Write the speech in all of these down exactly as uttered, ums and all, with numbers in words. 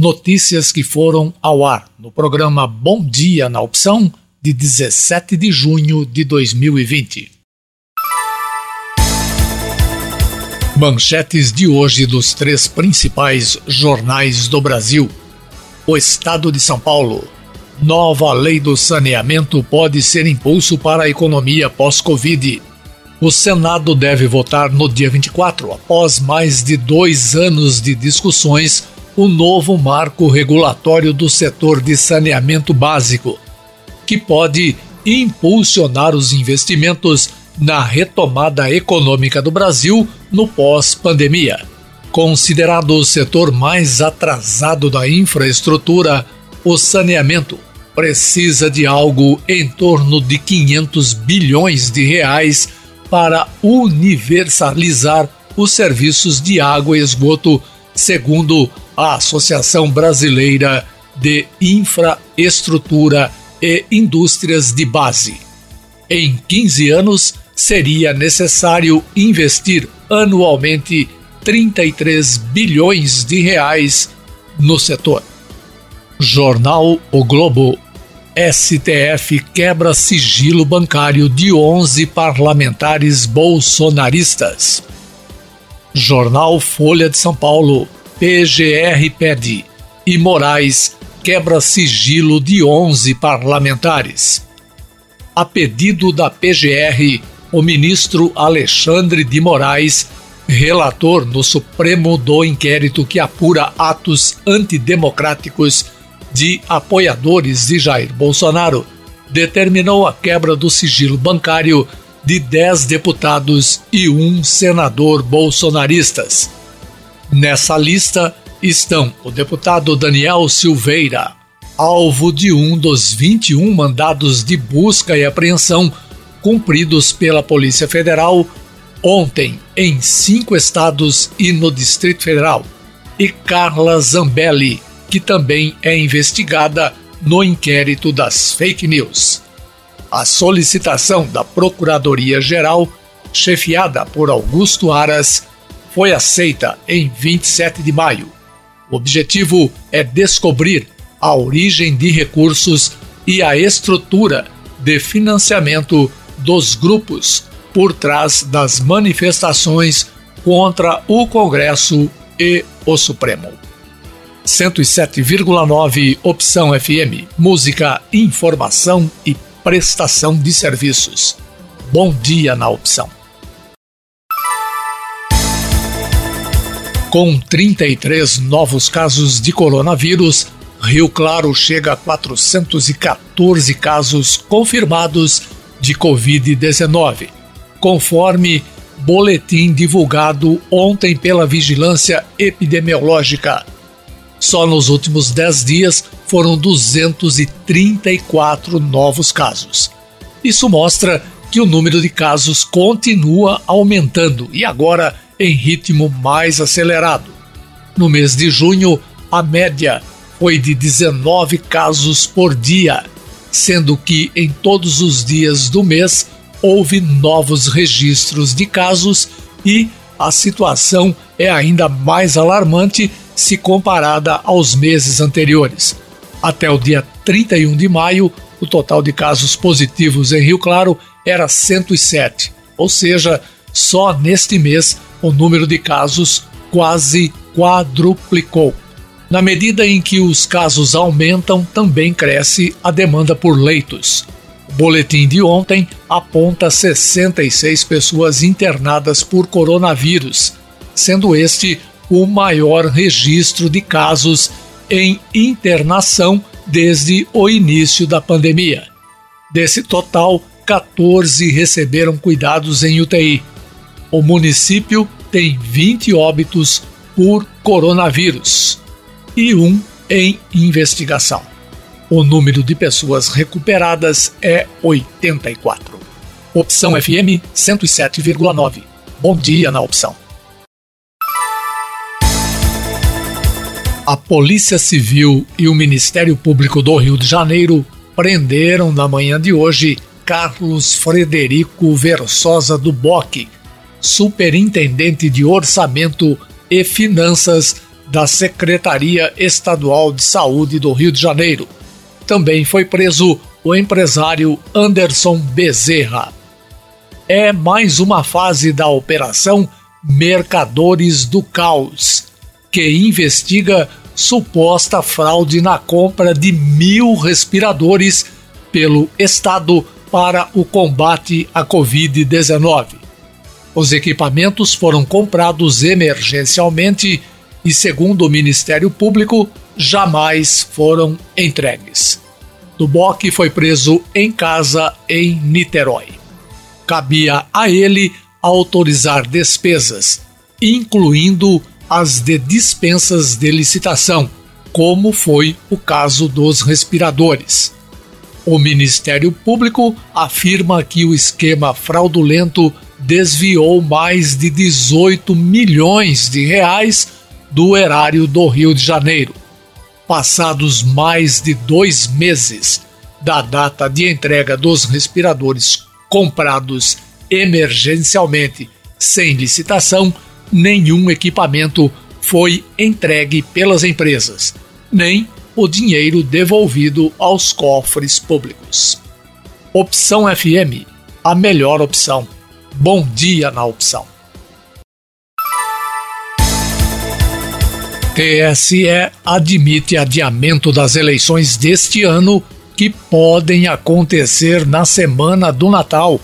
notícias que foram ao ar no programa Bom Dia na Opção, de dezessete de junho de dois mil e vinte. Manchetes de hoje dos três principais jornais do Brasil. O Estado de São Paulo. Nova lei do saneamento pode ser impulso para a economia pós-Covid. O Senado deve votar no dia vinte e quatro, após mais de dois anos de discussões, o novo marco regulatório do setor de saneamento básico, que pode impulsionar os investimentos na retomada econômica do Brasil no pós-pandemia. Considerado o setor mais atrasado da infraestrutura, o saneamento precisa de algo em torno de quinhentos bilhões de reais para universalizar os serviços de água e esgoto, segundo a Associação Brasileira de Infraestrutura e Indústrias de Base. Em quinze anos, seria necessário investir anualmente trinta e três bilhões de reais no setor. Jornal O Globo. S T F quebra sigilo bancário de onze parlamentares bolsonaristas. Jornal Folha de São Paulo. P G R pede e Moraes quebra sigilo de onze parlamentares. A pedido da P G R, o ministro Alexandre de Moraes, relator no Supremo do inquérito que apura atos antidemocráticos de apoiadores de Jair Bolsonaro, determinou a quebra do sigilo bancário de dez deputados e um senador bolsonaristas. Nessa lista estão o deputado Daniel Silveira, alvo de um dos vinte e um mandados de busca e apreensão cumpridos pela Polícia Federal ontem em cinco estados e no Distrito Federal, e Carla Zambelli, que também é investigada no inquérito das fake news. A solicitação da Procuradoria-Geral, chefiada por Augusto Aras, foi aceita em vinte e sete de maio. O objetivo é descobrir a origem de recursos e a estrutura de financiamento dos grupos por trás das manifestações contra o Congresso e o Supremo. cento e sete vírgula nove Opção F M. Música, informação e prestação de serviços. Bom dia na Opção. Com trinta e três novos casos de coronavírus, Rio Claro chega a quatrocentos e quatorze casos confirmados de covid dezenove, conforme boletim divulgado ontem pela Vigilância Epidemiológica. Só nos últimos dez dias foram duzentos e trinta e quatro novos casos. Isso mostra que o número de casos continua aumentando e agora em ritmo mais acelerado. No mês de junho, a média foi de dezenove casos por dia, sendo que em todos os dias do mês houve novos registros de casos e a situação é ainda mais alarmante se comparada aos meses anteriores. Até o dia trinta e um de maio, o total de casos positivos em Rio Claro era cento e sete, ou seja, só neste mês o número de casos quase quadruplicou. Na medida em que os casos aumentam, também cresce a demanda por leitos. O boletim de ontem aponta sessenta e seis pessoas internadas por coronavírus, sendo este o maior registro de casos em internação desde o início da pandemia. Desse total, catorze receberam cuidados em U T I. O município tem vinte óbitos por coronavírus e um em investigação. O número de pessoas recuperadas é oitenta e quatro. Opção F M cento e sete vírgula nove. Bom dia na Opção. A Polícia Civil e o Ministério Público do Rio de Janeiro prenderam na manhã de hoje Carlos Frederico Versosa do Boque, superintendente de Orçamento e Finanças da Secretaria Estadual de Saúde do Rio de Janeiro. Também foi preso o empresário Anderson Bezerra. É mais uma fase da operação Mercadores do Caos, que investiga suposta fraude na compra de mil respiradores pelo Estado para o combate à covid dezenove. Os equipamentos foram comprados emergencialmente e, segundo o Ministério Público, jamais foram entregues. Do Boque foi preso em casa em Niterói. Cabia a ele autorizar despesas, incluindo as de dispensas de licitação, como foi o caso dos respiradores. O Ministério Público afirma que o esquema fraudulento desviou mais de dezoito milhões de reais do erário do Rio de Janeiro. Passados mais de dois meses da data de entrega dos respiradores comprados emergencialmente sem licitação, nenhum equipamento foi entregue pelas empresas, nem o dinheiro devolvido aos cofres públicos. Opção F M, a melhor opção. Bom dia na opção. T S E admite adiamento das eleições deste ano que podem acontecer na semana do Natal.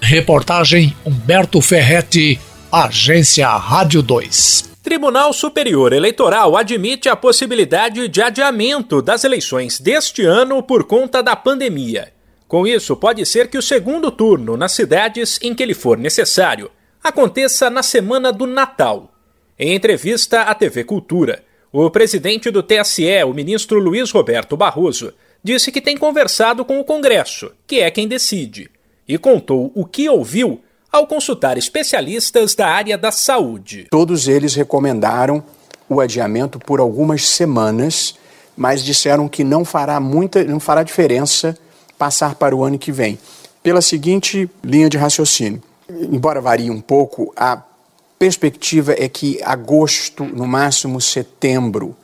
Reportagem Humberto Ferretti, Agência Rádio dois. Tribunal Superior Eleitoral admite a possibilidade de adiamento das eleições deste ano por conta da pandemia. Com isso, pode ser que o segundo turno nas cidades em que ele for necessário aconteça na semana do Natal. Em entrevista à T V Cultura, o presidente do T S E, o ministro Luiz Roberto Barroso, disse que tem conversado com o Congresso, que é quem decide, e contou o que ouviu ao consultar especialistas da área da saúde. Todos eles recomendaram o adiamento por algumas semanas, mas disseram que não fará muita, não fará diferença passar para o ano que vem. Pela seguinte linha de raciocínio, embora varie um pouco, a perspectiva é que agosto, no máximo setembro,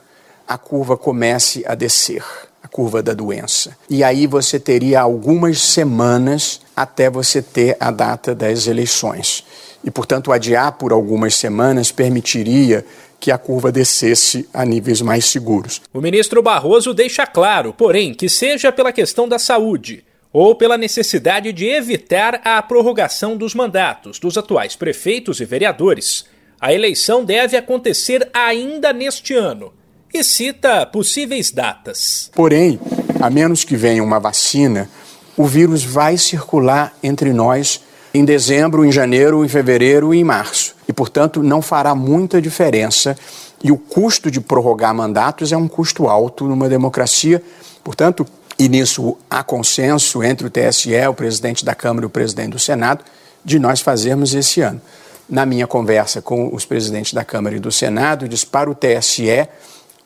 a curva comece a descer, a curva da doença. E aí você teria algumas semanas até você ter a data das eleições. E, portanto, adiar por algumas semanas permitiria que a curva descesse a níveis mais seguros. O ministro Barroso deixa claro, porém, que seja pela questão da saúde ou pela necessidade de evitar a prorrogação dos mandatos dos atuais prefeitos e vereadores, a eleição deve acontecer ainda neste ano e cita possíveis datas. Porém, a menos que venha uma vacina, o vírus vai circular entre nós em dezembro, em janeiro, em fevereiro e em março. E, portanto, não fará muita diferença. E o custo de prorrogar mandatos é um custo alto numa democracia. Portanto, e nisso há consenso entre o T S E, o presidente da Câmara e o presidente do Senado, de nós fazermos esse ano. Na minha conversa com os presidentes da Câmara e do Senado, diz para o T S E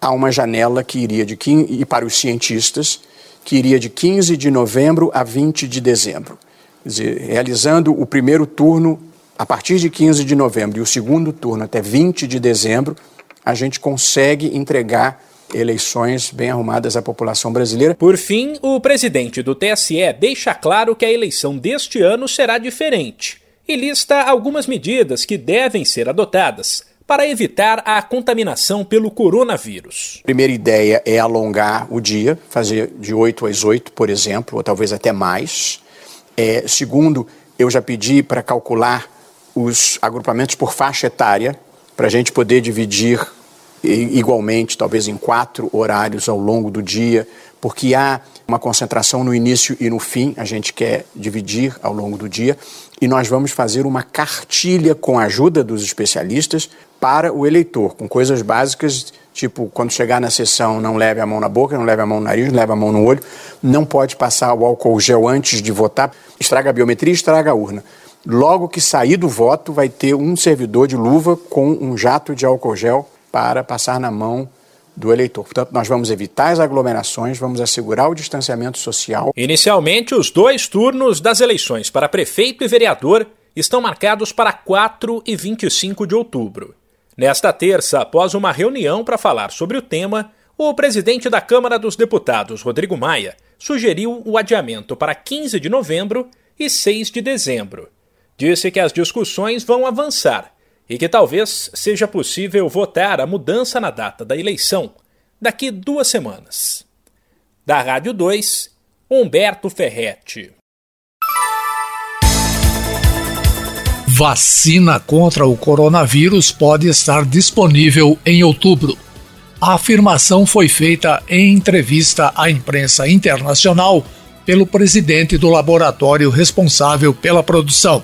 há uma janela que iria de quinze, e para os cientistas, que iria de quinze de novembro a vinte de dezembro. Quer dizer, realizando o primeiro turno a partir de quinze de novembro e o segundo turno até vinte de dezembro, a gente consegue entregar eleições bem arrumadas à população brasileira. Por fim, o presidente do T S E deixa claro que a eleição deste ano será diferente e lista algumas medidas que devem ser adotadas para evitar a contaminação pelo coronavírus. A primeira ideia é alongar o dia, fazer de oito às oito, por exemplo, ou talvez até mais. É, segundo, eu já pedi para calcular os agrupamentos por faixa etária, para a gente poder dividir igualmente, talvez em quatro horários ao longo do dia, porque há uma concentração no início e no fim, a gente quer dividir ao longo do dia, e nós vamos fazer uma cartilha com a ajuda dos especialistas para o eleitor, com coisas básicas, tipo, quando chegar na sessão, não leve a mão na boca, não leve a mão no nariz, não leve a mão no olho, não pode passar o álcool gel antes de votar, estraga a biometria, estraga a urna. Logo que sair do voto, vai ter um servidor de luva com um jato de álcool gel para passar na mão do eleitor. Portanto, nós vamos evitar as aglomerações, vamos assegurar o distanciamento social. Inicialmente, os dois turnos das eleições para prefeito e vereador estão marcados para quatro e vinte e cinco de outubro. Nesta terça, após uma reunião para falar sobre o tema, o presidente da Câmara dos Deputados, Rodrigo Maia, sugeriu o adiamento para quinze de novembro e seis de dezembro. Disse que as discussões vão avançar e que talvez seja possível votar a mudança na data da eleição daqui duas semanas. Da Rádio dois, Humberto Ferretti. Vacina contra o coronavírus pode estar disponível em outubro. A afirmação foi feita em entrevista à imprensa internacional pelo presidente do laboratório responsável pela produção.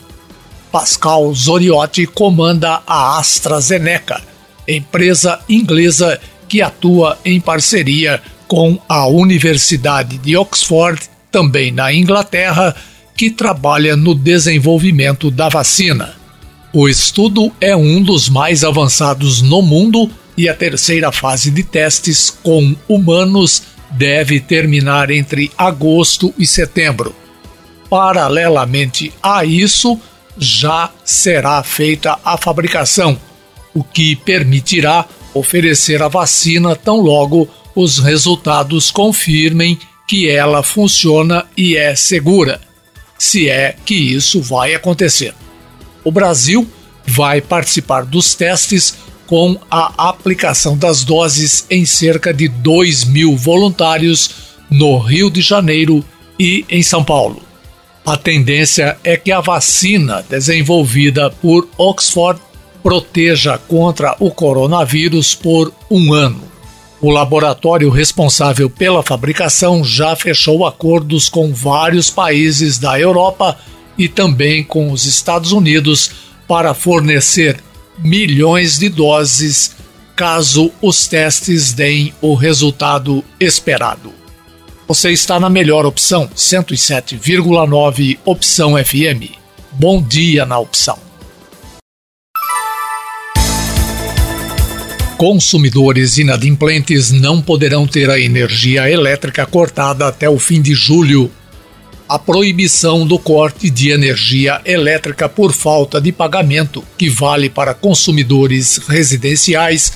Pascal Soriot comanda a AstraZeneca, empresa inglesa que atua em parceria com a Universidade de Oxford, também na Inglaterra, que trabalha no desenvolvimento da vacina. O estudo é um dos mais avançados no mundo e a terceira fase de testes com humanos deve terminar entre agosto e setembro. Paralelamente a isso, já será feita a fabricação, o que permitirá oferecer a vacina tão logo os resultados confirmem que ela funciona e é segura, se é que isso vai acontecer. O Brasil vai participar dos testes com a aplicação das doses em cerca de dois mil voluntários no Rio de Janeiro e em São Paulo. A tendência é que a vacina desenvolvida por Oxford proteja contra o coronavírus por um ano. O laboratório responsável pela fabricação já fechou acordos com vários países da Europa e também com os Estados Unidos para fornecer milhões de doses caso os testes deem o resultado esperado. Você está na melhor opção, cento e sete vírgula nove Opção F M. Bom dia na opção. Consumidores inadimplentes não poderão ter a energia elétrica cortada até o fim de julho. A proibição do corte de energia elétrica por falta de pagamento, que vale para consumidores residenciais,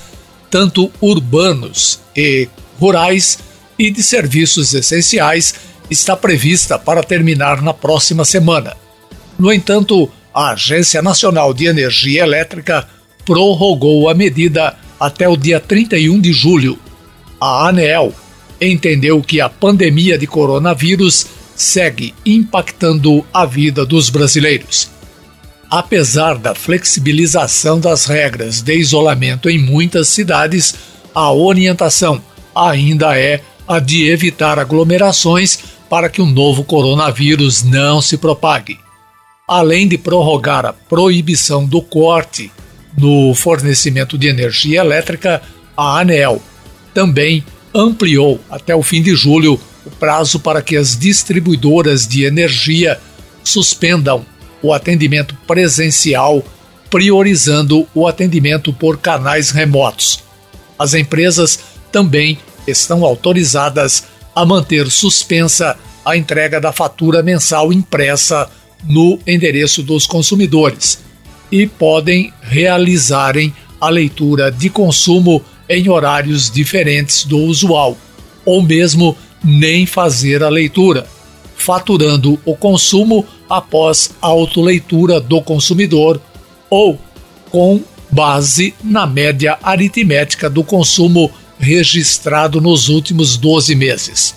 tanto urbanos e rurais, e de serviços essenciais, está prevista para terminar na próxima semana. No entanto, a Agência Nacional de Energia Elétrica prorrogou a medida até o dia trinta e um de julho. A ANEEL entendeu que a pandemia de coronavírus segue impactando a vida dos brasileiros. Apesar da flexibilização das regras de isolamento em muitas cidades, a orientação ainda é a de evitar aglomerações para que o novo coronavírus não se propague. Além de prorrogar a proibição do corte no fornecimento de energia elétrica, a ANEEL também ampliou até o fim de julho o prazo para que as distribuidoras de energia suspendam o atendimento presencial, priorizando o atendimento por canais remotos. As empresas também estão autorizadas a manter suspensa a entrega da fatura mensal impressa no endereço dos consumidores e podem realizarem a leitura de consumo em horários diferentes do usual, ou mesmo nem fazer a leitura, faturando o consumo após a autoleitura do consumidor ou com base na média aritmética do consumo registrado nos últimos doze meses.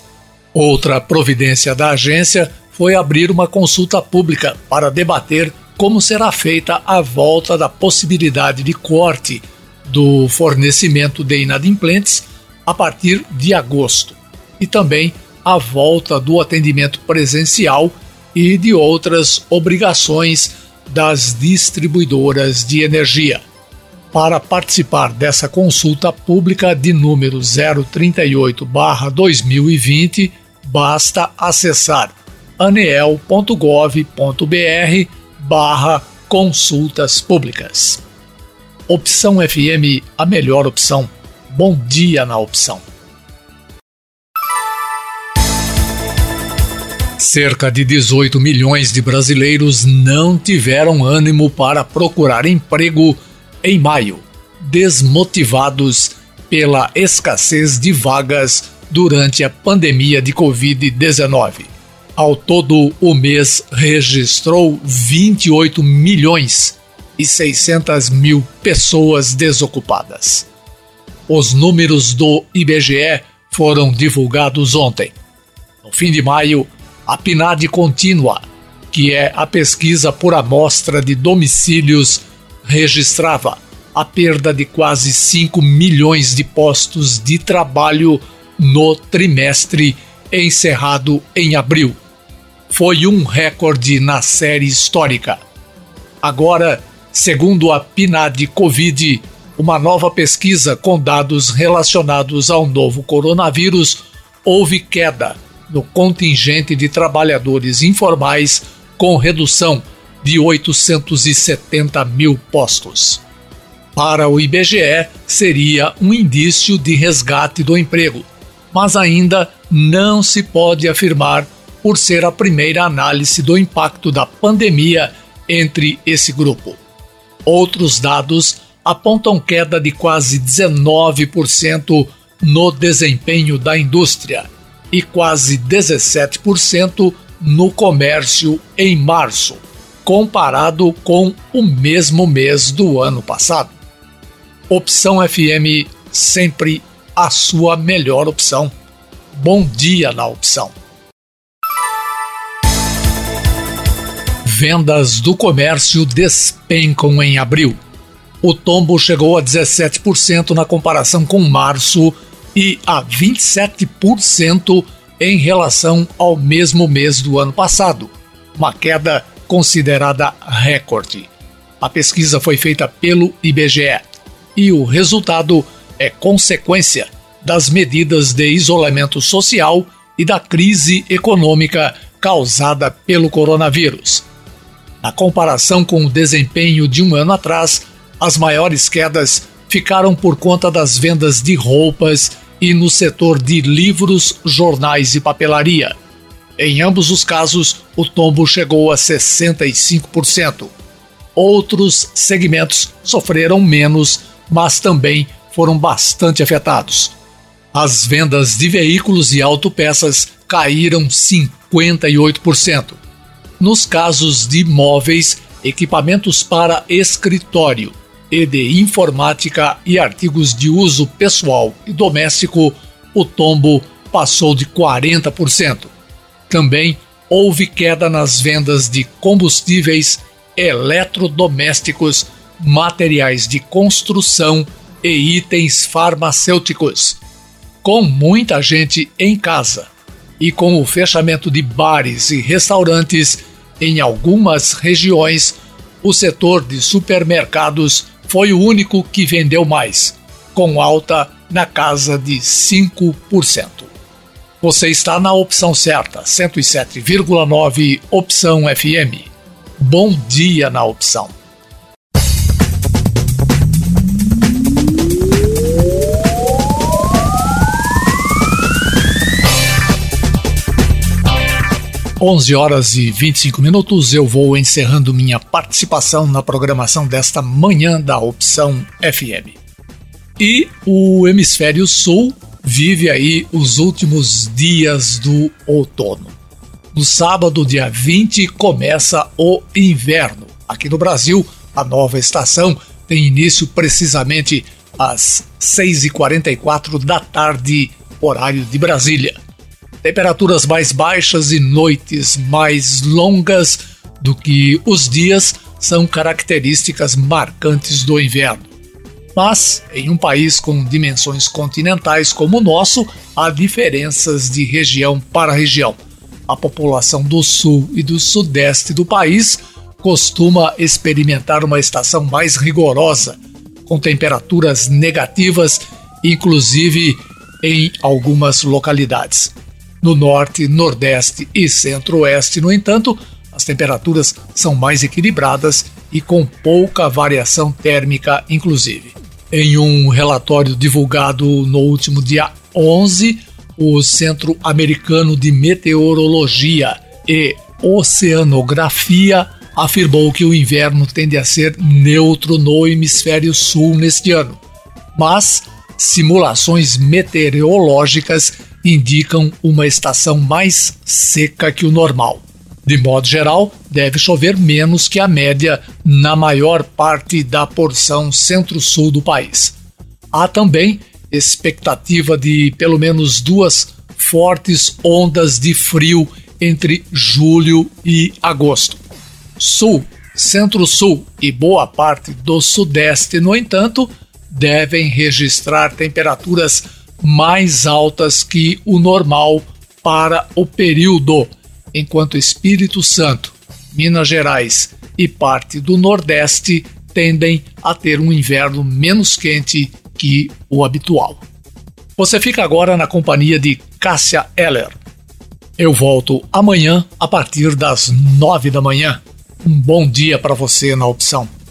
Outra providência da agência foi abrir uma consulta pública para debater como será feita a volta da possibilidade de corte do fornecimento de inadimplentes a partir de agosto e também a volta do atendimento presencial e de outras obrigações das distribuidoras de energia. Para participar dessa consulta pública de número zero trinta e oito barra dois mil e vinte, basta acessar aneel.gov.br barra consultas públicas. Opção F M, a melhor opção. Bom dia na opção. Cerca de dezoito milhões de brasileiros não tiveram ânimo para procurar emprego em maio, desmotivados pela escassez de vagas durante a pandemia de covid dezenove. Ao todo, o mês registrou vinte e oito milhões e seiscentos mil pessoas desocupadas. Os números do I B G E foram divulgados ontem. No fim de maio, a PNAD contínua, que é a pesquisa por amostra de domicílios, registrava a perda de quase cinco milhões de postos de trabalho no trimestre encerrado em abril. Foi um recorde na série histórica. Agora, segundo a PNAD Covid, uma nova pesquisa com dados relacionados ao novo coronavírus, houve queda no contingente de trabalhadores informais, com redução de oitocentos e setenta mil postos. Para o I B G E, seria um indício de resgate do emprego, mas ainda não se pode afirmar por ser a primeira análise do impacto da pandemia entre esse grupo. Outros dados apontam queda de quase dezenove por cento no desempenho da indústria e quase dezessete por cento no comércio em março, comparado com o mesmo mês do ano passado. Opção F M, sempre a sua melhor opção. Bom dia na opção. Vendas do comércio despencam em abril. O tombo chegou a dezessete por cento na comparação com março e a vinte e sete por cento em relação ao mesmo mês do ano passado, uma queda considerada recorde. A pesquisa foi feita pelo I B G E e o resultado é consequência das medidas de isolamento social e da crise econômica causada pelo coronavírus. Na comparação com o desempenho de um ano atrás, as maiores quedas ficaram por conta das vendas de roupas e no setor de livros, jornais e papelaria. Em ambos os casos, o tombo chegou a sessenta e cinco por cento. Outros segmentos sofreram menos, mas também foram bastante afetados. As vendas de veículos e autopeças caíram cinquenta e oito por cento. Nos casos de móveis, equipamentos para escritório e de informática e artigos de uso pessoal e doméstico, o tombo passou de quarenta por cento. Também houve queda nas vendas de combustíveis, eletrodomésticos, materiais de construção e itens farmacêuticos. Com muita gente em casa e com o fechamento de bares e restaurantes em algumas regiões, o setor de supermercados foi o único que vendeu mais, com alta na casa de cinco por cento. Você está na opção certa, cento e sete vírgula nove Opção F M. Bom dia na opção. onze horas e vinte e cinco minutos, eu vou encerrando minha participação na programação desta manhã da Opção F M. E o Hemisfério Sul vive aí os últimos dias do outono. No sábado, dia vinte, começa o inverno. Aqui no Brasil, a nova estação tem início precisamente às seis e quarenta e quatro da tarde, horário de Brasília. Temperaturas mais baixas e noites mais longas do que os dias são características marcantes do inverno. Mas, em um país com dimensões continentais como o nosso, há diferenças de região para região. A população do sul e do sudeste do país costuma experimentar uma estação mais rigorosa, com temperaturas negativas, inclusive em algumas localidades. No norte, nordeste e centro-oeste, no entanto, as temperaturas são mais equilibradas e com pouca variação térmica, inclusive. Em um relatório divulgado no último dia onze, o Centro Americano de Meteorologia e Oceanografia afirmou que o inverno tende a ser neutro no hemisfério sul neste ano, mas simulações meteorológicas indicam uma estação mais seca que o normal. De modo geral, deve chover menos que a média na maior parte da porção centro-sul do país. Há também expectativa de pelo menos duas fortes ondas de frio entre julho e agosto. Sul, centro-sul e boa parte do sudeste, no entanto, devem registrar temperaturas mais altas que o normal para o período, enquanto Espírito Santo, Minas Gerais e parte do Nordeste tendem a ter um inverno menos quente que o habitual. Você fica agora na companhia de Cássia Heller. Eu volto amanhã a partir das nove da manhã. Um bom dia para você na Opção.